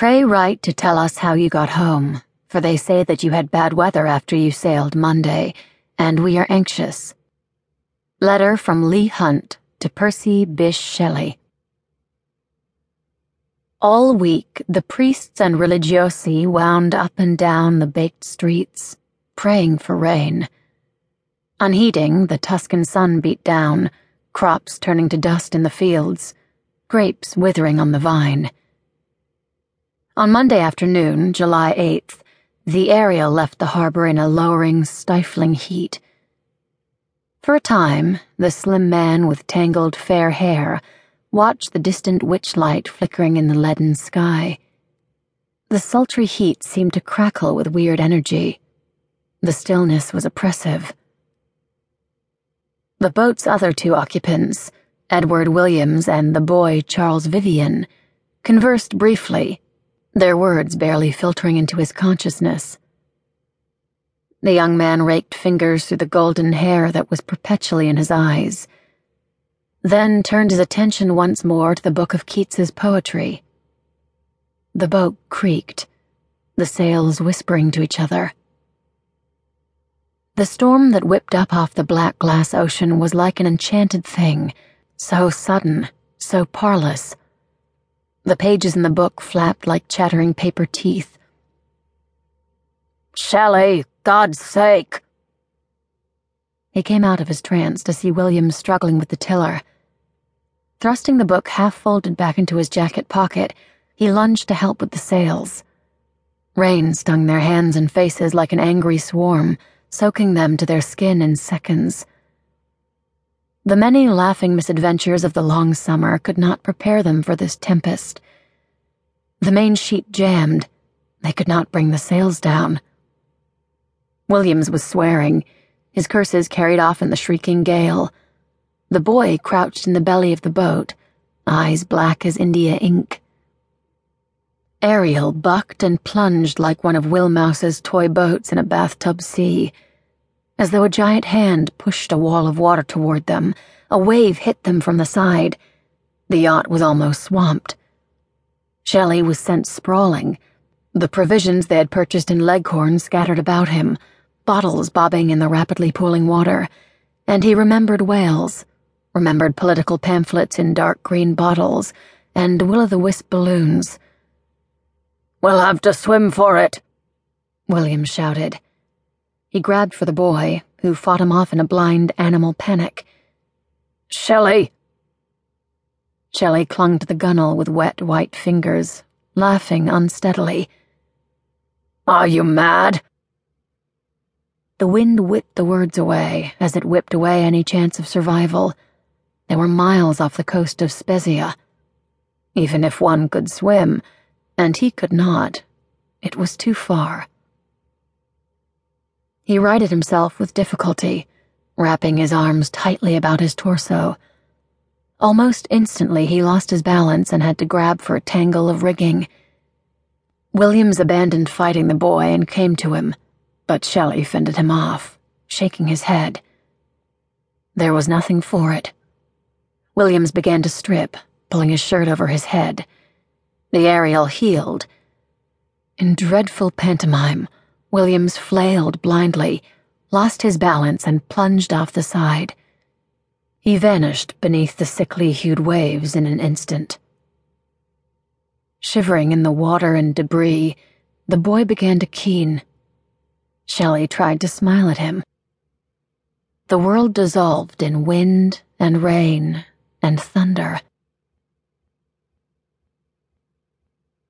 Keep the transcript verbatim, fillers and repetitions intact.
Pray write to tell us how you got home, for they say that you had bad weather after you sailed Monday, and we are anxious. Letter from Lee Hunt to Percy Bysshe Shelley. All week, the priests and religiosi wound up and down the baked streets, praying for rain. Unheeding, the Tuscan sun beat down, crops turning to dust in the fields, grapes withering on the vine. On Monday afternoon, July eighth, the Ariel left the harbor in a lowering, stifling heat. For a time, the slim man with tangled fair hair watched the distant witch light flickering in the leaden sky. The sultry heat seemed to crackle with weird energy. The stillness was oppressive. The boat's other two occupants, Edward Williams and the boy Charles Vivian, conversed briefly, their words barely filtering into his consciousness. The young man raked fingers through the golden hair that was perpetually in his eyes, then turned his attention once more to the book of Keats's poetry. The boat creaked, the sails whispering to each other. The storm that whipped up off the black glass ocean was like an enchanted thing, so sudden, so parlous. The pages in the book flapped like chattering paper teeth. "Shelley, God's sake!" He came out of his trance to see William struggling with the tiller. Thrusting the book half-folded back into his jacket pocket, he lunged to help with the sails. Rain stung their hands and faces like an angry swarm, soaking them to their skin in seconds. The many laughing misadventures of the long summer could not prepare them for this tempest. The main sheet jammed. They could not bring the sails down. Williams was swearing, his curses carried off in the shrieking gale. The boy crouched in the belly of the boat, eyes black as India ink. Ariel bucked and plunged like one of Will Mouse's toy boats in a bathtub sea. As though a giant hand pushed a wall of water toward them, a wave hit them from the side. The yacht was almost swamped. Shelley was sent sprawling, the provisions they had purchased in Leghorn scattered about him, bottles bobbing in the rapidly pooling water, and he remembered whales, remembered political pamphlets in dark green bottles, and will-o'-the-wisp balloons. "We'll have to swim for it," William shouted. He grabbed for the boy, who fought him off in a blind animal panic. "Shelley!" Shelley clung to the gunwale with wet, white fingers, laughing unsteadily. "Are you mad?" The wind whipped the words away, as it whipped away any chance of survival. They were miles off the coast of Spezia. Even if one could swim, and he could not. It was too far. He righted himself with difficulty, wrapping his arms tightly about his torso. Almost instantly he lost his balance and had to grab for a tangle of rigging. Williams abandoned fighting the boy and came to him, but Shelley fended him off, shaking his head. There was nothing for it. Williams began to strip, pulling his shirt over his head. The Ariel heeled. In dreadful pantomime, Williams flailed blindly, lost his balance, and plunged off the side. He vanished beneath the sickly-hued waves in an instant. Shivering in the water and debris, the boy began to keen. Shelley tried to smile at him. The world dissolved in wind and rain and thunder.